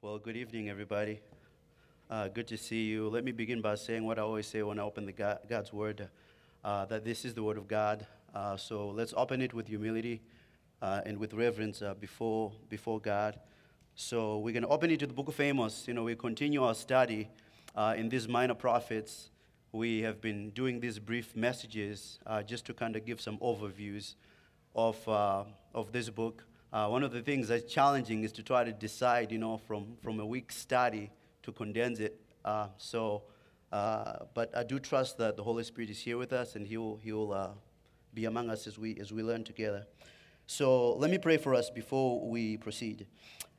Well, good evening, everybody. Good to see you. Let me begin by saying what I always say when I open the God's Word, that this is the Word of God. So let's open it with humility and with reverence before God. So we're going to open it to the book of Amos. You know, we continue our study in these minor prophets. We have been doing these brief messages just to kind of give some overviews of this book. One of the things that's challenging is to try to decide, you know, from a week's study to condense it. But I do trust that the Holy Spirit is here with us, and He will be among us as we learn together. So let me pray for us before we proceed.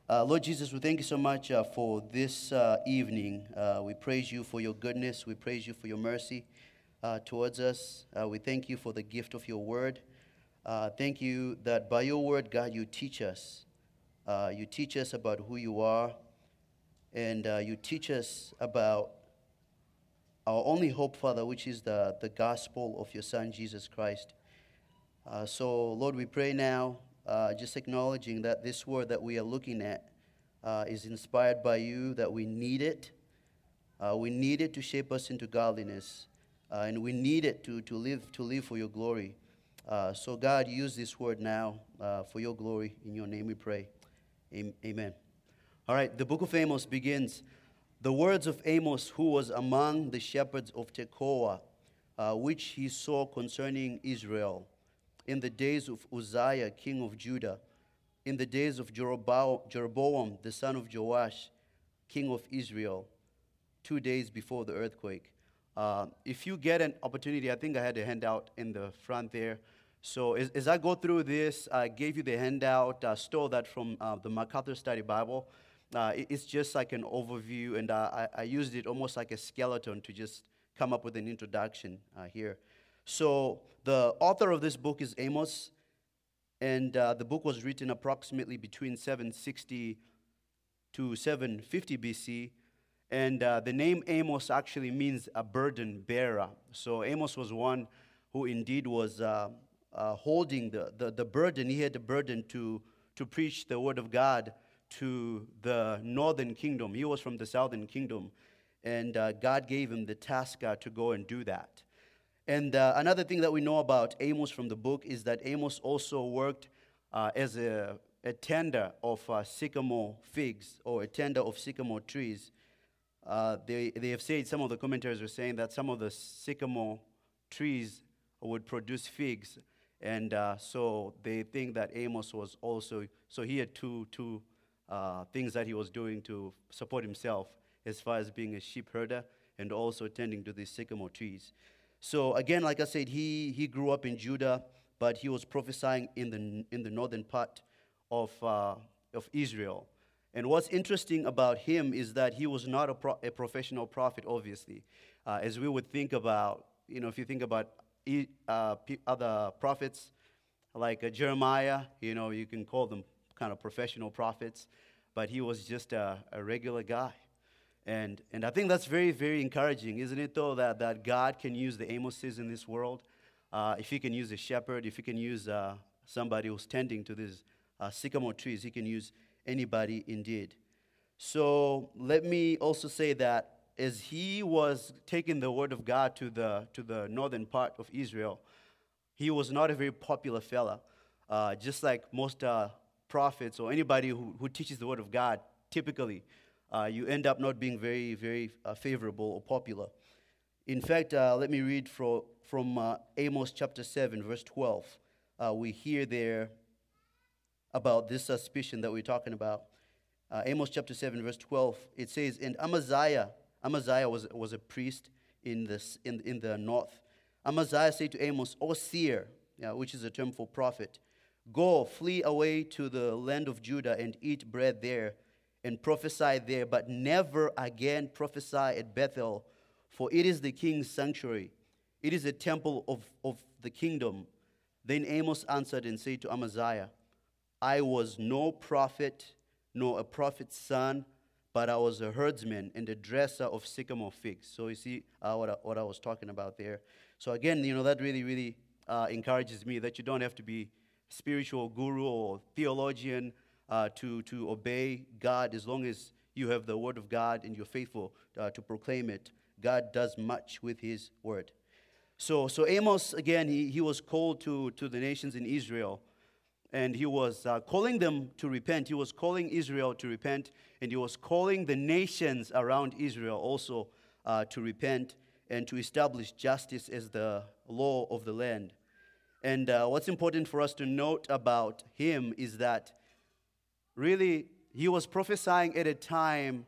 Lord Jesus, we thank you so much for this evening. We praise you for your goodness. We praise you for your mercy towards us. We thank you for the gift of your word. Thank you that by your word, God, you teach us. You teach us about who you are, and you teach us about our only hope, Father, which is the gospel of your Son, Jesus Christ. So, Lord, we pray now, just acknowledging that this word that we are looking at is inspired by you, that we need it. We need it to shape us into godliness, and we need it to live for your glory. So, God, use this word now for your glory. In your name we pray. Amen. All right, the book of Amos begins. The words of Amos, who was among the shepherds of Tekoa, which he saw concerning Israel, in the days of Uzziah, king of Judah, in the days of Jeroboam, the son of Joash, king of Israel, 2 days before the earthquake. If you get an opportunity, I think I had a handout in the front there. So as I go through this, I gave you the handout, stole that from the MacArthur Study Bible. It's just like an overview, and I used it almost like a skeleton to just come up with an introduction here. So the author of this book is Amos, and the book was written approximately between 760 to 750 BC. And the name Amos actually means a burden bearer. So Amos was one who indeed was holding the burden. He had the burden to preach the word of God to the northern kingdom. He was from the southern kingdom. And God gave him the task to go and do that. And another thing that we know about Amos from the book is that Amos also worked as a tender of sycamore figs, or a tender of sycamore trees. They have said, some of the commentaries were saying that some of the sycamore trees would produce figs, and so they think that Amos was also, so he had two things that he was doing to support himself as far as being a sheep herder and also tending to these sycamore trees. So again, like I said, he grew up in Judah, but he was prophesying in the northern part of Israel. And what's interesting about him is that he was not a professional prophet, obviously. As we would think about, you know, if you think about other prophets, like Jeremiah, you know, you can call them kind of professional prophets, but he was just a regular guy. And I think that's very, very encouraging, isn't it, though, that God can use the Amoses in this world? If he can use a shepherd, if he can use somebody who's tending to these sycamore trees, he can use anybody indeed. So let me also say that as he was taking the word of God to the northern part of Israel, he was not a very popular fella. Just like most prophets or anybody who teaches the word of God, typically you end up not being very, very favorable or popular. In fact, let me read from Amos chapter 7, verse 12. We hear there about this suspicion that we're talking about. Amos chapter 7, verse 12, it says, "And Amaziah was a priest in the north. Amaziah said to Amos, 'O seer,'" which is a term for prophet, "'go, flee away to the land of Judah and eat bread there and prophesy there, but never again prophesy at Bethel, for it is the king's sanctuary. It is a temple of the kingdom.' Then Amos answered and said to Amaziah, 'I was no prophet, nor a prophet's son, but I was a herdsman and a dresser of sycamore figs." So you see what I was talking about there. So again, you know, that really, really encourages me that you don't have to be a spiritual guru or theologian to obey God, as long as You have the word of God and you're faithful to proclaim it. God does much with his word. So Amos, again, he was called to the nations in Israel. And he was calling them to repent. He was calling Israel to repent. And he was calling the nations around Israel also to repent and to establish justice as the law of the land. And what's important for us to note about him is that really he was prophesying at a time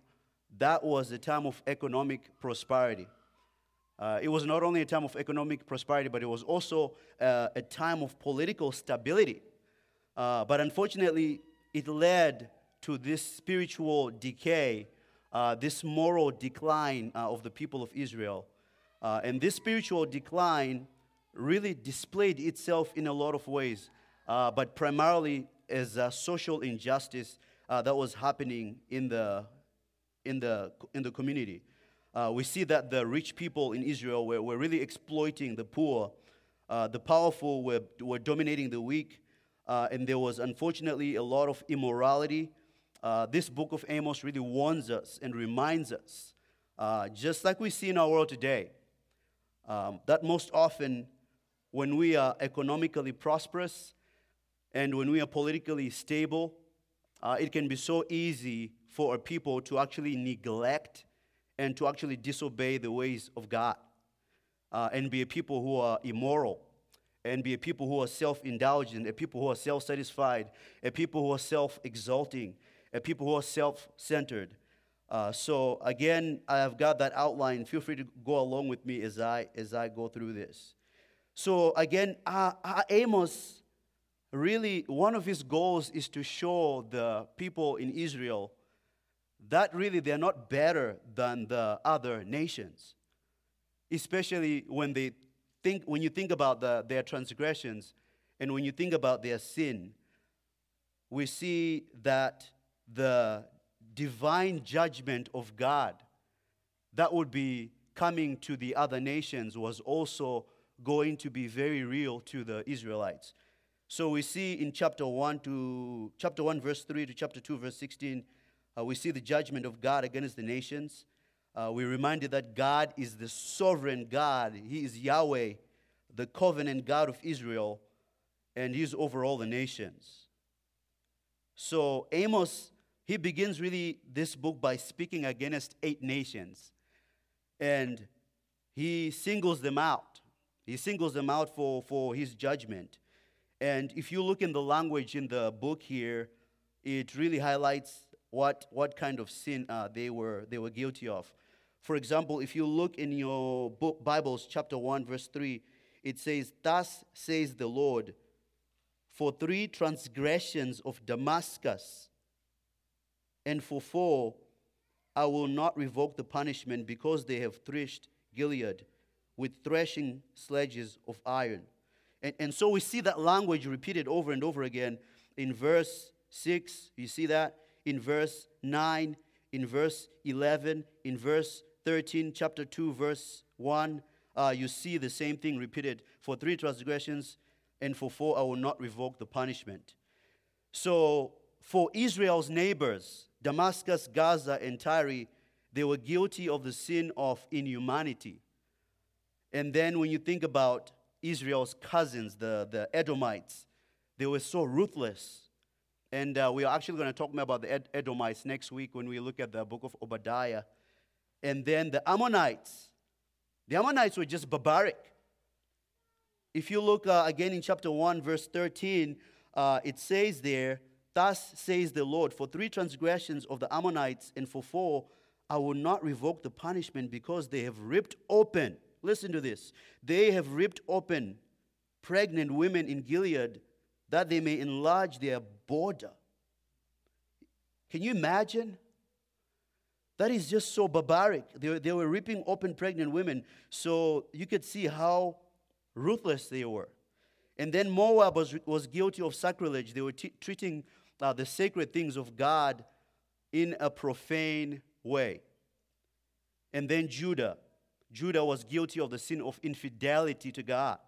that was a time of economic prosperity. It was not only a time of economic prosperity, but it was also a time of political stability. But unfortunately, it led to this spiritual decay, this moral decline of the people of Israel. And this spiritual decline really displayed itself in a lot of ways, but primarily as a social injustice that was happening in the community. We see that the rich people in Israel were really exploiting the poor. The powerful were dominating the weak. And there was, unfortunately, a lot of immorality. This book of Amos really warns us and reminds us, just like we see in our world today, that most often when we are economically prosperous and when we are politically stable, it can be so easy for our people to actually neglect and to actually disobey the ways of God and be a people who are immoral, and be a people who are self-indulgent, a people who are self-satisfied, a people who are self-exalting, a people who are self-centered. So again, I have got that outline. Feel free to go along with me as I go through this. So again, Amos, really, one of his goals is to show the people in Israel that really they're not better than the other nations, especially when they when you think about their transgressions and when you think about their sin, we see that the divine judgment of God that would be coming to the other nations was also going to be very real to the Israelites. So we see in chapter 1 verse 3 to chapter 2 verse 16, we see the judgment of God against the nations. We're reminded that God is the sovereign God. He is Yahweh, the covenant God of Israel, and He's over all the nations. So Amos, he begins really this book by speaking against 8 nations. And he singles them out. He singles them out for his judgment. And if you look in the language in the book here, it really highlights what kind of sin they were guilty of. For example, if you look in your book, Bibles, chapter 1, verse 3, it says, "Thus says the Lord, for 3 transgressions of Damascus, and for 4, I will not revoke the punishment, because they have threshed Gilead with threshing sledges of iron." And so we see that language repeated over and over again. In verse 6, you see that. In verse 9, in verse 11, in verse 13, chapter 2, verse 1, you see the same thing repeated. "For 3 transgressions, and for 4 I will not revoke the punishment." So for Israel's neighbors, Damascus, Gaza, and Tyre, they were guilty of the sin of inhumanity. And then when you think about Israel's cousins, the Edomites, they were so ruthless. And we are actually going to talk more about the Edomites next week when we look at the book of Obadiah. And then the Ammonites. The Ammonites were just barbaric. If you look again in chapter 1, verse 13, it says there, "Thus says the Lord, for 3 transgressions of the Ammonites, and for 4, I will not revoke the punishment, because they have ripped open," listen to this, "they have ripped open pregnant women in Gilead, that they may enlarge their border." Can you imagine? That is just so barbaric. They were ripping open pregnant women. So you could see how ruthless they were. And then Moab was guilty of sacrilege. They were treating the sacred things of God in a profane way. And then Judah. Judah was guilty of the sin of infidelity to God.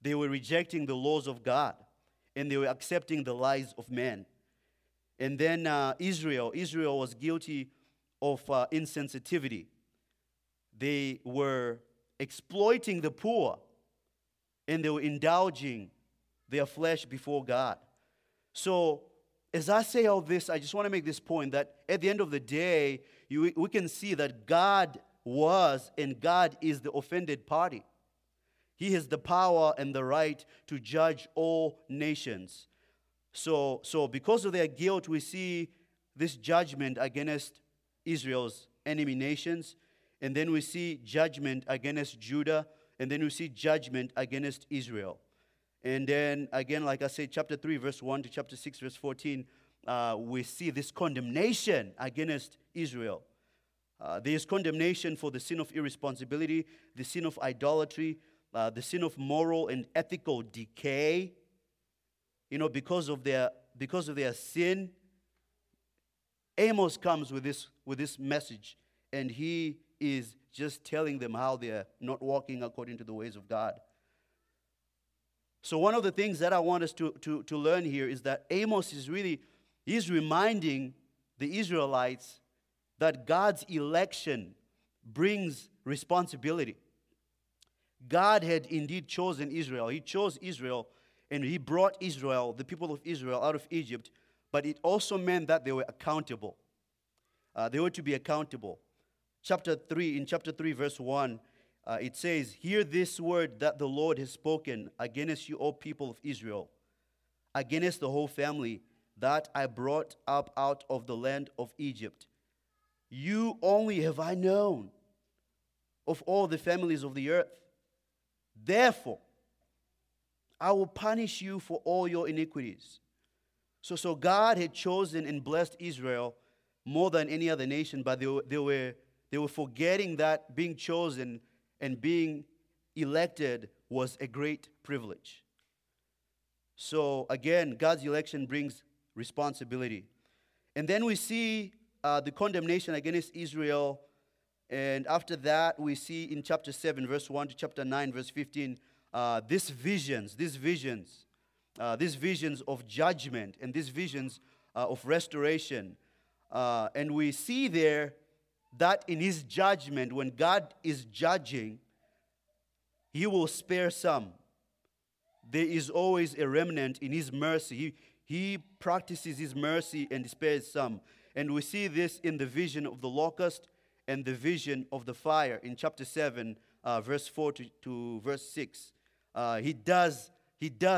They were rejecting the laws of God, and they were accepting the lies of men. And then Israel was guilty of insensitivity. They were exploiting the poor, and they were indulging their flesh before God. So as I say all this, I just want to make this point that at the end of the day, we can see that God was and God is the offended party. He has the power and the right to judge all nations. So because of their guilt, we see this judgment against Israel's enemy nations. And then we see judgment against Judah. And then we see judgment against Israel. And then, again, like I said, chapter 3, verse 1 to chapter 6, verse 14, we see this condemnation against Israel. There is condemnation for the sin of irresponsibility, the sin of idolatry, the sin of moral and ethical decay. You know, because of their sin, Amos comes with this message, and he is just telling them how they're not walking according to the ways of God. So one of the things that I want us to learn here is that Amos is really, he's reminding the Israelites that God's election brings responsibility. God had indeed chosen Israel. He chose Israel, and he brought Israel, the people of Israel, out of Egypt. But it also meant that they were accountable. They were to be accountable. In chapter 3, verse 1, it says, "Hear this word that the Lord has spoken against you, O people of Israel, against the whole family that I brought up out of the land of Egypt. You only have I known of all the families of the earth. Therefore, I will punish you for all your iniquities." So God had chosen and blessed Israel more than any other nation, but they were forgetting that being chosen and being elected was a great privilege. So again, God's election brings responsibility. And then we see the condemnation against Israel. And after that, we see in chapter 7, verse 1 to chapter 9, verse 15, these visions of judgment and these visions of restoration. And we see there that in his judgment, when God is judging, he will spare some. There is always a remnant in his mercy. He practices his mercy and spares some. And we see this in the vision of the locust and the vision of the fire in chapter 7, verse 4 to verse 6. He does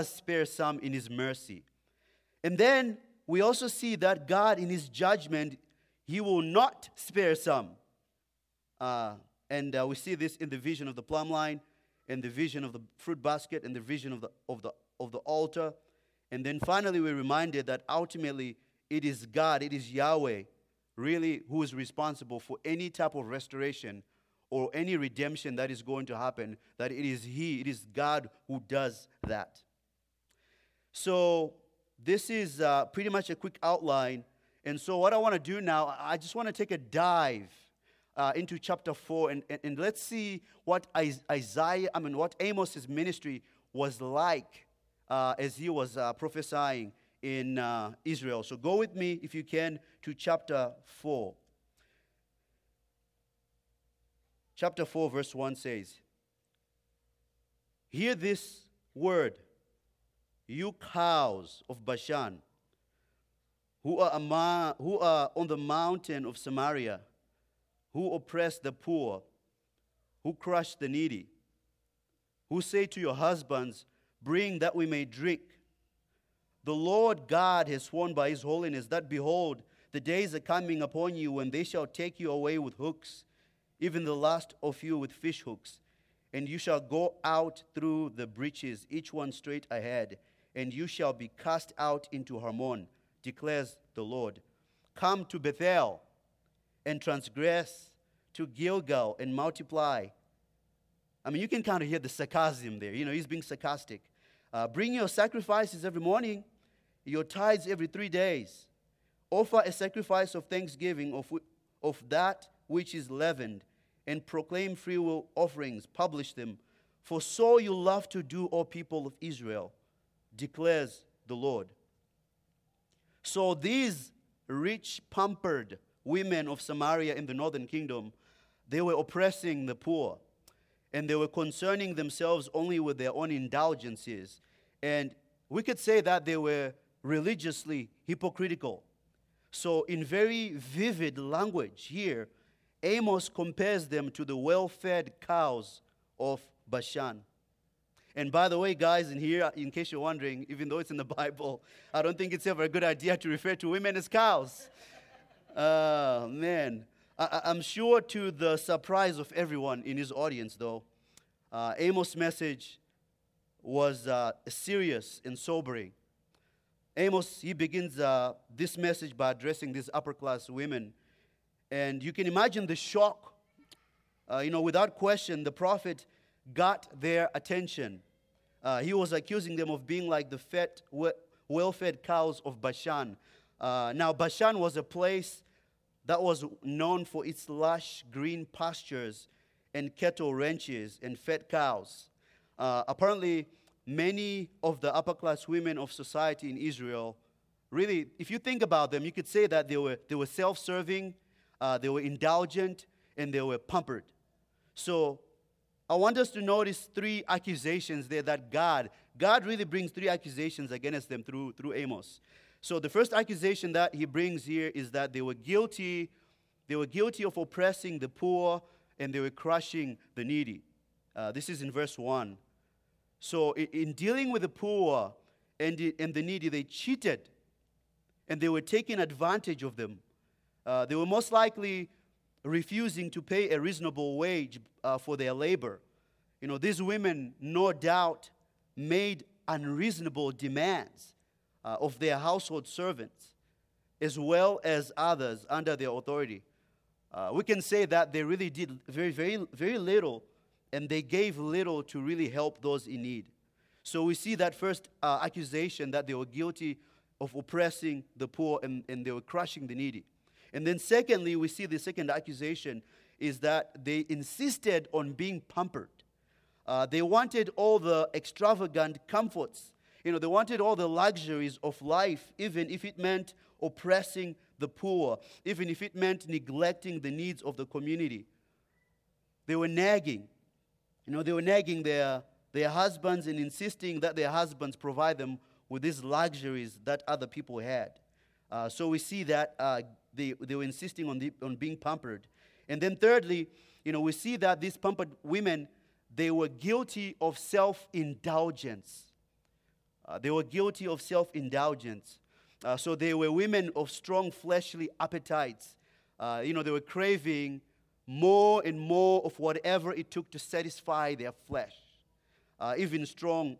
spare some in his mercy. And then we also see that God in his judgment, he will not spare some. We see this in the vision of the plumb line, and the vision of the fruit basket, and the vision of the altar. And then finally we're reminded that ultimately it is God, it is Yahweh, really, who is responsible for any type of restoration or any redemption that is going to happen, that it is He, it is God who does that. So this is pretty much a quick outline. And so what I want to do now, I just want to take a dive into chapter 4 and let's see what what Amos' ministry was like as he was prophesying in Israel. So go with me, if you can, to chapter 4. Chapter 4, verse 1 says, "Hear this word, you cows of Bashan, who are on the mountain of Samaria, who oppress the poor, who crush the needy, who say to your husbands, 'Bring that we may drink.' The Lord God has sworn by his holiness that, behold, the days are coming upon you when they shall take you away with hooks, even the last of you with fish hooks. And you shall go out through the breaches, each one straight ahead, and you shall be cast out into Harmon, declares the Lord. Come to Bethel and transgress, to Gilgal and multiply." I mean, you can kind of hear the sarcasm there. You know, he's being sarcastic. "Bring your sacrifices every morning, your tithes every 3 days. Offer a sacrifice of thanksgiving of that which is leavened, and proclaim free will offerings. Publish them, for so you love to do, O people of Israel, declares the Lord." So these rich, pampered women of Samaria in the northern kingdom, they were oppressing the poor, and they were concerning themselves only with their own indulgences. And we could say that they were religiously hypocritical. So in very vivid language here, Amos compares them to the well-fed cows of Bashan. And by the way, guys, in here, in case you're wondering, even though it's in the Bible, I don't think it's ever a good idea to refer to women as cows. Man. I'm sure to the surprise of everyone in his audience, though, Amos' message was serious and sobering. Amos, he begins this message by addressing these upper-class women. And you can imagine the shock. Without question, the prophet got their attention. He was accusing them of being like the fat, well-fed cows of Bashan. Now, Bashan was a place that was known for its lush green pastures and cattle ranches and fed cows. Apparently, many of the upper-class women of society in Israel, really, if you think about them, you could say that they were self-serving, they were indulgent, and they were pampered. So I want us to notice three accusations there that God really brings three accusations against them through Amos. So the first accusation that he brings here is that they were guilty of oppressing the poor, and they were crushing the needy. This is in verse 1. So in dealing with the poor and the needy, they cheated, and they were taking advantage of them. They were most likely refusing to pay a reasonable wage for their labor. These women, no doubt, made unreasonable demands of their household servants, as well as others under their authority. We can say that they really did very, very, very little, and they gave little to really help those in need. So we see that first accusation that they were guilty of oppressing the poor and they were crushing the needy. And then secondly, we see the second accusation is that they insisted on being pampered. They wanted all the extravagant comforts. They wanted all the luxuries of life, even if it meant oppressing the poor, even if it meant neglecting the needs of the community. They were nagging. They were nagging their husbands and insisting that their husbands provide them with these luxuries that other people had. So we see that they were insisting on being pampered. And then thirdly, we see that these pampered women, they were guilty of self-indulgence. They were guilty of self-indulgence. So they were women of strong fleshly appetites. They were craving more and more of whatever it took to satisfy their flesh, even strong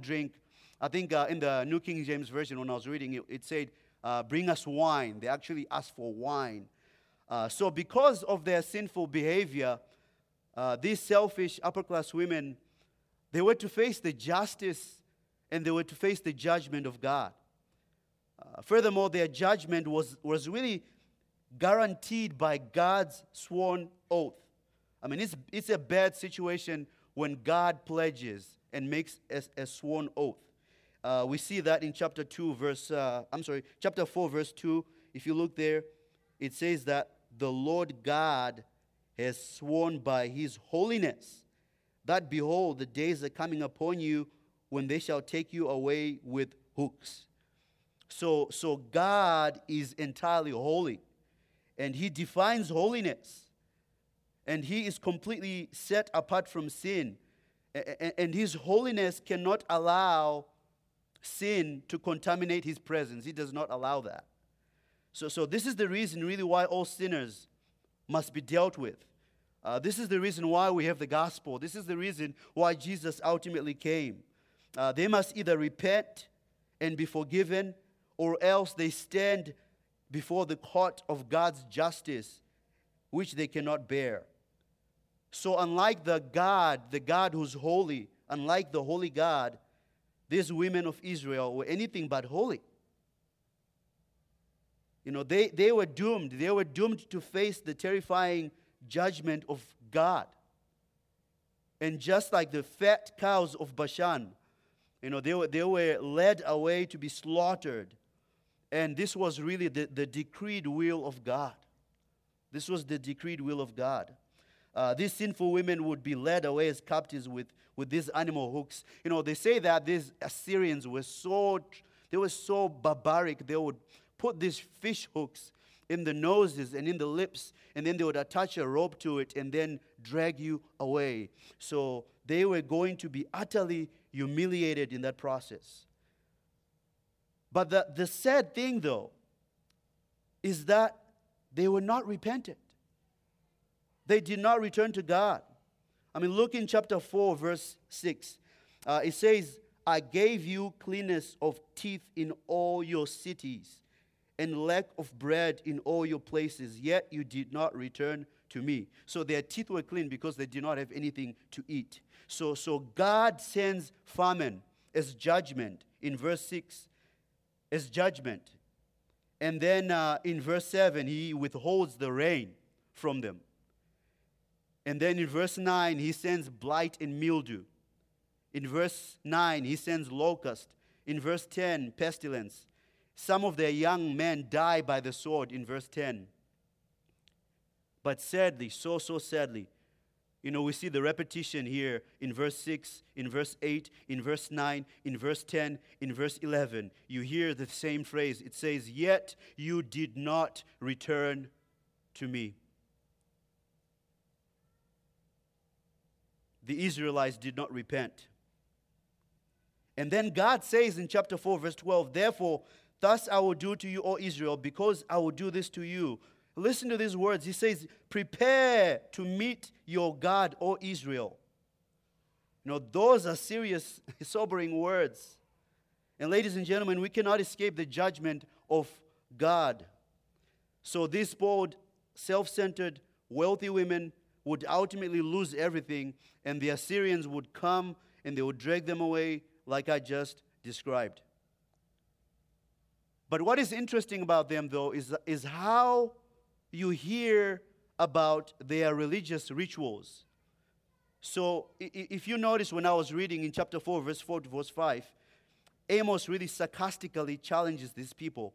drink. I think in the New King James Version, when I was reading it, it said, bring us wine. They actually asked for wine. So because of their sinful behavior, these selfish upper-class women, they were to face the justice and they were to face the judgment of God. Furthermore, their judgment was really guaranteed by God's sworn oath. I mean, it's a bad situation when God pledges and makes a sworn oath. We see that in chapter 4, verse 2. If you look there, it says that the Lord God has sworn by his holiness that, behold, the days are coming upon you when they shall take you away with hooks. So God is entirely holy, and he defines holiness, and he is completely set apart from sin, and his holiness cannot allow sin to contaminate his presence. He does not allow that. So this is the reason really why all sinners must be dealt with. This is the reason why we have the gospel. This is the reason why Jesus ultimately came. They must either repent and be forgiven, or else they stand before the court of God's justice, which they cannot bear. So unlike the God who's holy, unlike the holy God, these women of Israel were anything but holy. They were doomed. They were doomed to face the terrifying judgment of God. And just like the fat cows of Bashan, they were led away to be slaughtered And this was really the decreed will of God. This was the decreed will of God. These sinful women would be led away as captives with these animal hooks. You know, they say that these Assyrians were so barbaric. They would put these fish hooks in the noses and in the lips, and then they would attach a rope to it and then drag you away. So they were going to be utterly humiliated in that process. But the sad thing, though, is that they were not repentant. They did not return to God. I mean, look in chapter 4, verse 6. It says, I gave you cleanness of teeth in all your cities and lack of bread in all your places, yet you did not return to me. So their teeth were clean because they did not have anything to eat. So God sends famine as judgment in verse 6, as judgment. And then in verse 7, he withholds the rain from them. And then in verse 9, he sends blight and mildew. In verse 9, he sends locust. In verse 10, pestilence. Some of their young men die by the sword in verse 10. But sadly, so sadly, you know, we see the repetition here in verse 6, in verse 8, in verse 9, in verse 10, in verse 11. You hear the same phrase. It says, yet you did not return to me. The Israelites did not repent. And then God says in chapter 4, verse 12, therefore, thus I will do to you, O Israel, because I will do this to you. Listen to these words. He says, prepare to meet your God, O Israel. You know, those are serious, sobering words. And ladies and gentlemen, we cannot escape the judgment of God. So these bold, self-centered, wealthy women would ultimately lose everything, and the Assyrians would come and they would drag them away like I just described. But what is interesting about them, though, is how you hear about their religious rituals. So if you notice when I was reading in chapter 4, verse 4 to verse 5, Amos really sarcastically challenges these people.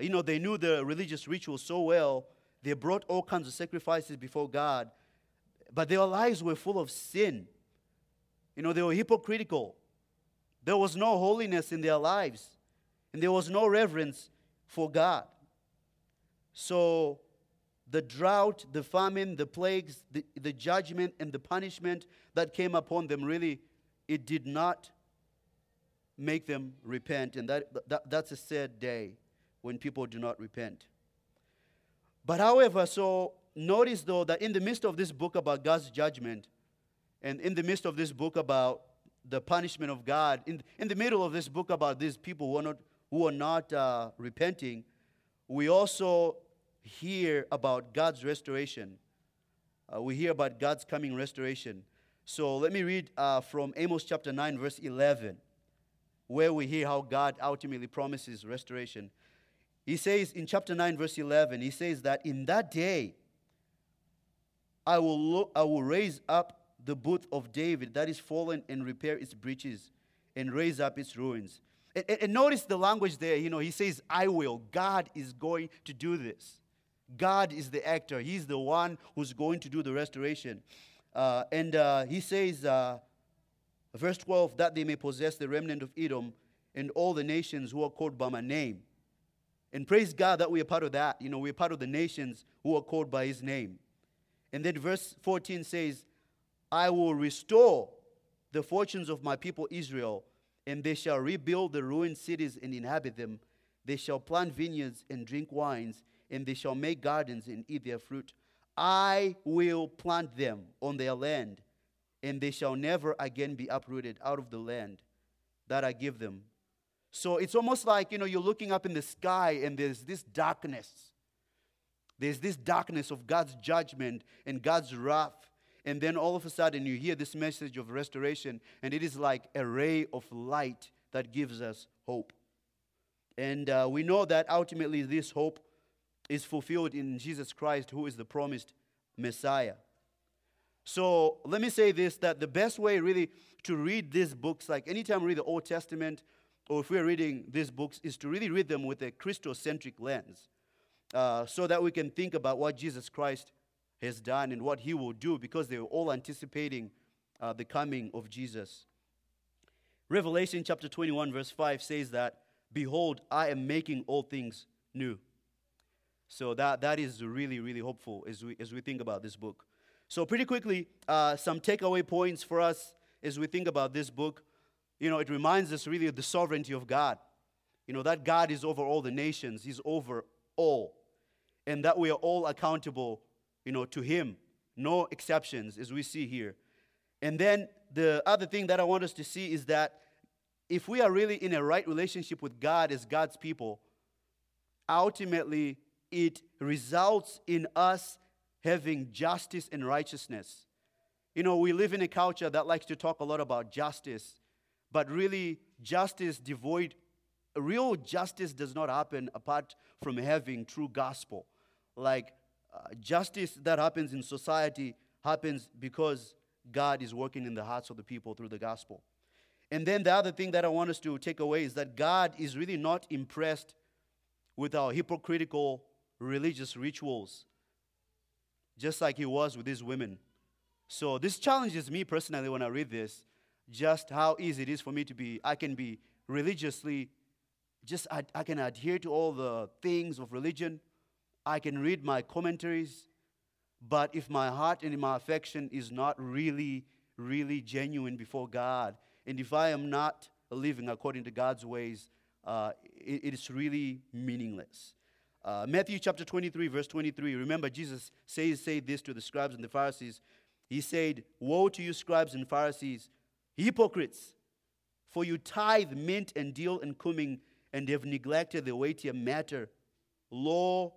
You know, they knew the religious rituals so well. They brought all kinds of sacrifices before God, but their lives were full of sin. You know, they were hypocritical. There was no holiness in their lives, and there was no reverence for God. So the drought, the famine, the plagues, the judgment, and the punishment that came upon them, really, it did not make them repent. And that's a sad day when people do not repent. But however, so notice, though, that in the midst of this book about God's judgment, and in the midst of this book about the punishment of God, in the middle of this book about these people who are not repenting, we also hear about God's restoration. We hear about God's coming restoration. So let me read from Amos chapter 9, verse 11, where we hear how God ultimately promises restoration. He says in chapter 9, verse 11, he says that in that day, I will raise up the booth of David that is fallen and repair its breaches and raise up its ruins. And notice the language there. You know, he says, I will. God is going to do this. God is the actor. He's the one who's going to do the restoration. And he says, verse 12, that they may possess the remnant of Edom and all the nations who are called by my name. And praise God that we are part of that. You know, we are part of the nations who are called by his name. And then verse 14 says, I will restore the fortunes of my people Israel, and they shall rebuild the ruined cities and inhabit them. They shall plant vineyards and drink wines, and they shall make gardens and eat their fruit. I will plant them on their land, and they shall never again be uprooted out of the land that I give them. So it's almost like, you know, you're looking up in the sky and there's this darkness. There's this darkness of God's judgment and God's wrath. And then all of a sudden you hear this message of restoration, and it is like a ray of light that gives us hope. And we know that ultimately this hope is fulfilled in Jesus Christ, who is the promised Messiah. So let me say this, that the best way really to read these books, like anytime we read the Old Testament, or if we're reading these books, is to really read them with a Christocentric lens, so that we can think about what Jesus Christ has done and what he will do, because they were all anticipating the coming of Jesus. Revelation chapter 21 verse 5 says that, "Behold, I am making all things new." So that is really, really hopeful as we think about this book. So pretty quickly, some takeaway points for us as we think about this book. You know, it reminds us really of the sovereignty of God. You know, that God is over all the nations. He's over all. And that we are all accountable, you know, to him. No exceptions, as we see here. And then the other thing that I want us to see is that if we are really in a right relationship with God as God's people, ultimately it results in us having justice and righteousness. You know, we live in a culture that likes to talk a lot about justice, but really real justice does not happen apart from having true gospel. Like justice that happens in society happens because God is working in the hearts of the people through the gospel. And then the other thing that I want us to take away is that God is really not impressed with our hypocritical religious rituals, just like he was with these women. So this challenges me personally when I read this, just how easy it is for me I can be religiously, I can adhere to all the things of religion. I can read my commentaries, but if my heart and my affection is not really, really genuine before God, and if I am not living according to God's ways, it is really meaningless. Matthew chapter 23, verse 23. Remember, Jesus say this to the scribes and the Pharisees. He said, "Woe to you, scribes and Pharisees, hypocrites! For you tithe mint and dill and cumin, and have neglected the weightier matter, law,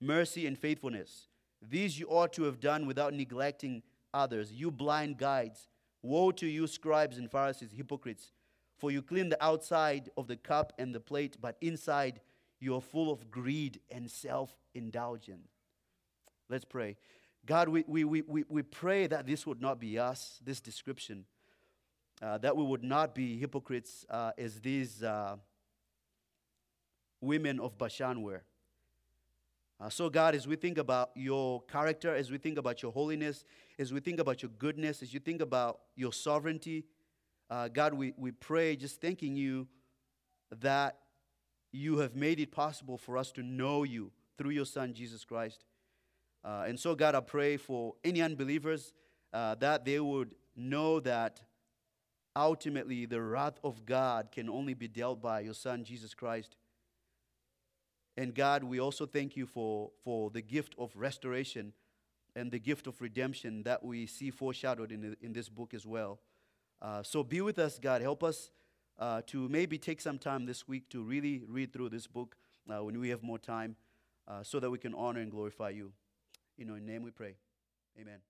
mercy, and faithfulness. These you ought to have done without neglecting others. You blind guides! Woe to you, scribes and Pharisees, hypocrites! For you clean the outside of the cup and the plate, but inside you are full of greed and self-indulgence." Let's pray. God, we pray that this would not be us, this description, that we would not be hypocrites as these women of Bashan were. So God, as we think about your character, as we think about your holiness, as we think about your goodness, as you think about your sovereignty, God, we pray just thanking you that you have made it possible for us to know you through your Son, Jesus Christ. And so, God, I pray for any unbelievers that they would know that ultimately the wrath of God can only be dealt by your Son, Jesus Christ. And, God, we also thank you for the gift of restoration and the gift of redemption that we see foreshadowed in this book as well. So be with us, God. Help us to maybe take some time this week to really read through this book when we have more time so that we can honor and glorify you. In your name we pray. Amen.